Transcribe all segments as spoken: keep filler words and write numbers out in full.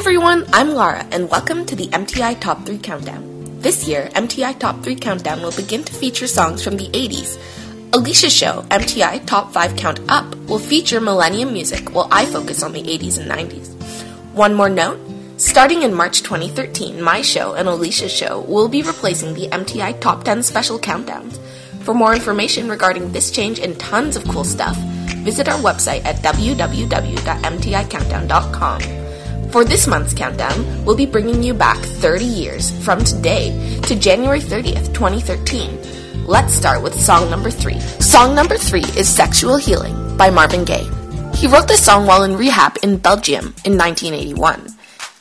Hey everyone, I'm Lara and welcome to the M T I Top three Countdown. This year, M T I Top three Countdown will begin to feature songs from the eighties. Alicia's show, M T I Top five Count Up, will feature millennium music while I focus on the eighties and nineties. One more note, starting in March twenty thirteen, my show and Alicia's show will be replacing the M T I Top ten Special Countdowns. For more information regarding this change and tons of cool stuff, visit our website at w w w dot m t i countdown dot com. For this month's countdown, we'll be bringing you back thirty years from today to January thirtieth, twenty thirteen. Let's start with song number three. Song number three is Sexual Healing by Marvin Gaye. He wrote this song while in rehab in Belgium in nineteen eighty-one.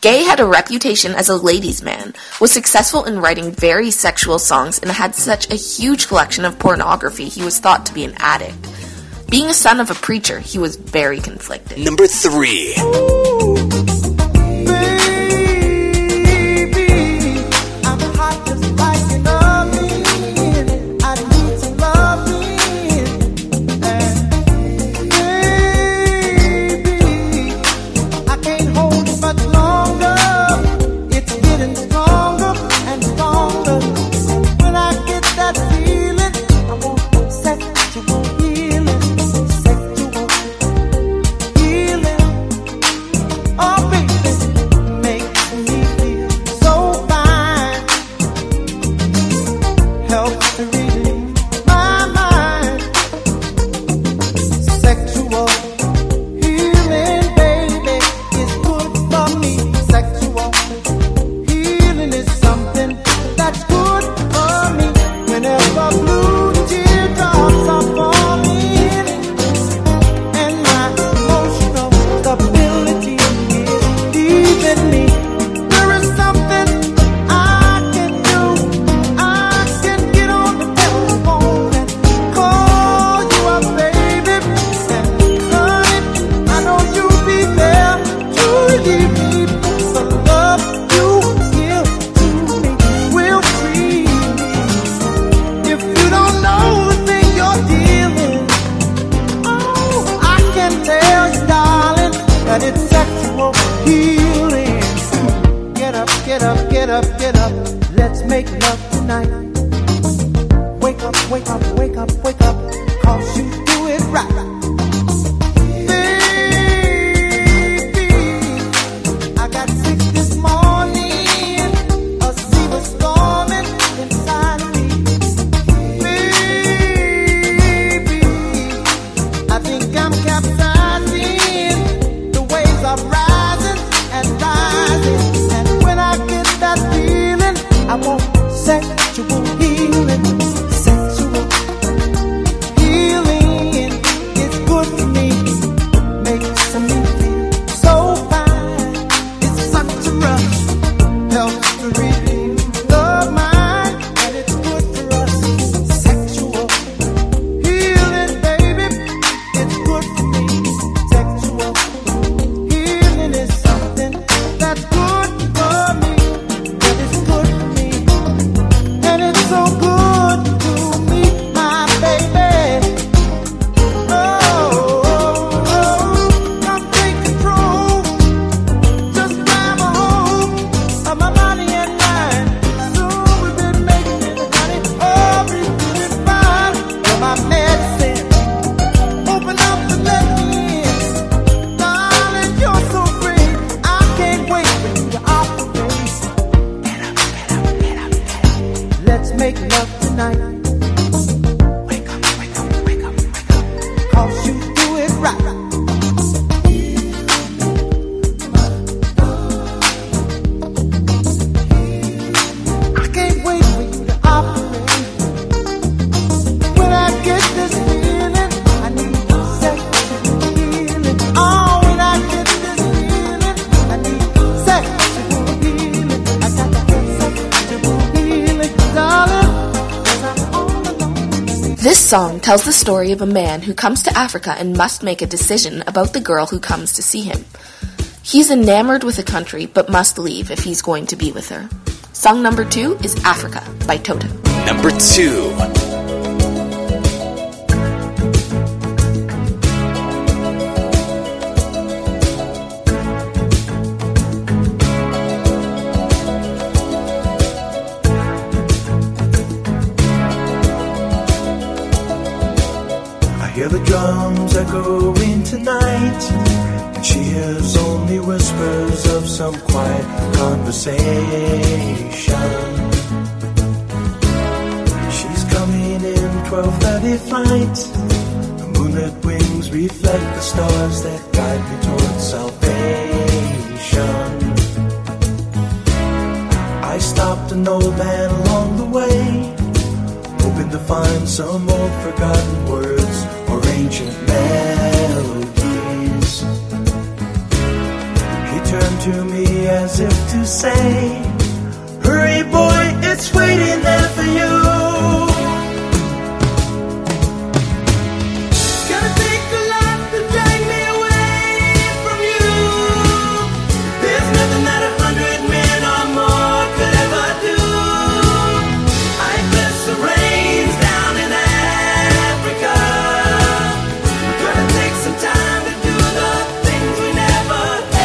Gaye had a reputation as a ladies' man, was successful in writing very sexual songs, and had such a huge collection of pornography he was thought to be an addict. Being a son of a preacher, he was very conflicted. Number three. This song tells the story of a man who comes to Africa and must make a decision about the girl who comes to see him. He's enamored with the country but must leave if he's going to be with her. Song number two is Africa by Toto. Number two. the spurs of some quiet conversation. She's coming in twelve thirty flight. The moonlit wings reflect the stars that guide me towards salvation. I stopped an old man along the way, hoping to find some old forgotten words or ancient melodies. He turned to me as if to say, hurry boy, it's waiting there for you. Gotta take a lot to drag me away from you. There's nothing that a hundred men or more could ever do. I bless the rains down in Africa. Gonna take some time to do the things we never had.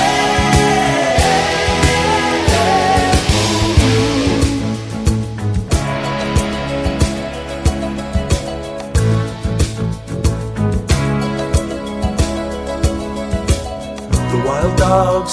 The wild dogs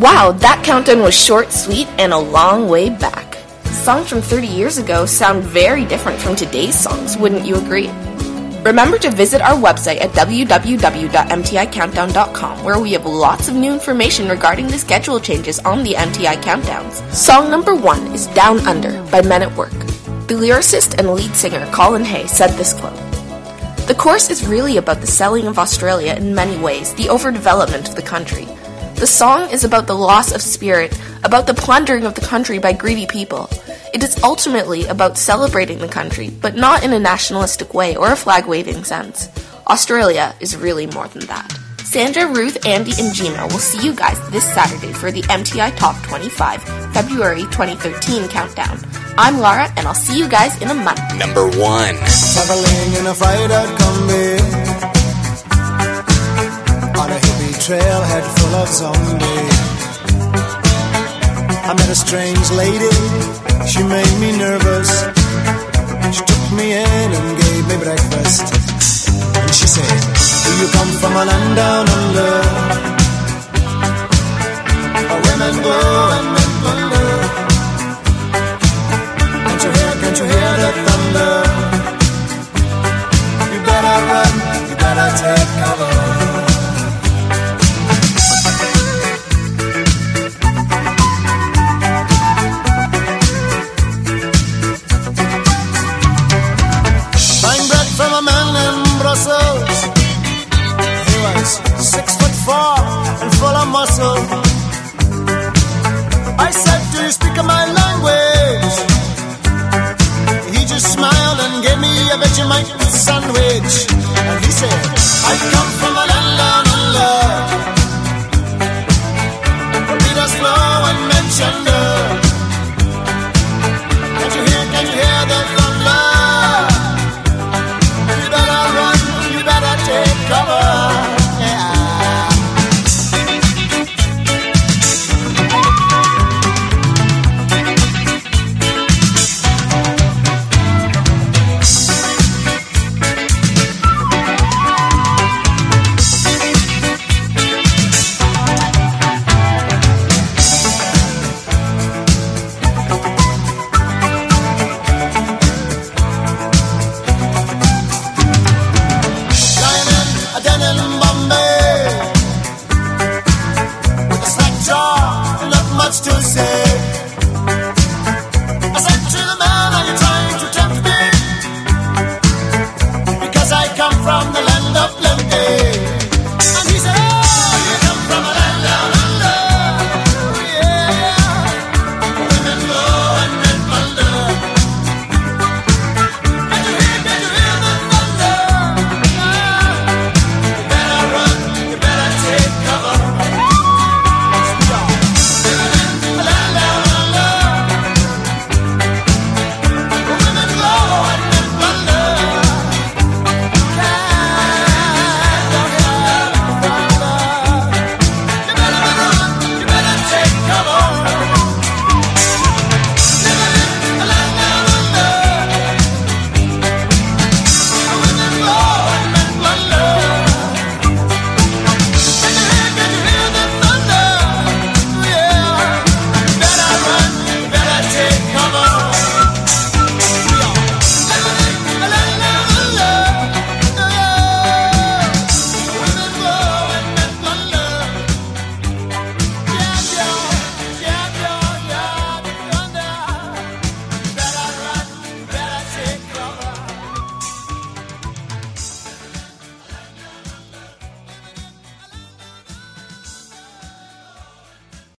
Wow, that countdown was short, sweet, and a long way back. Songs from thirty years ago sound very different from today's songs, wouldn't you agree? Remember to visit our website at w w w dot m t i countdown dot com, where we have lots of new information regarding the schedule changes on the M T I countdowns. Song number one is Down Under by Men at Work. The lyricist and lead singer Colin Hay said this quote, "The course is really about the selling of Australia in many ways, the overdevelopment of the country. The song is about the loss of spirit, about the plundering of the country by greedy people. It is ultimately about celebrating the country, but not in a nationalistic way or a flag-waving sense. Australia is really more than that." Sandra, Ruth, Andy, and Gina will see you guys this Saturday for the M T I Top twenty-five February twenty thirteen countdown. I'm Lara, and I'll see you guys in a month. Number one. Traveling in a fried-out combi on a hippie trailhead full of zombies, I met a strange lady, she made me nervous. She took me in and gave me breakfast. And she said, do you come from a land down under? A women go and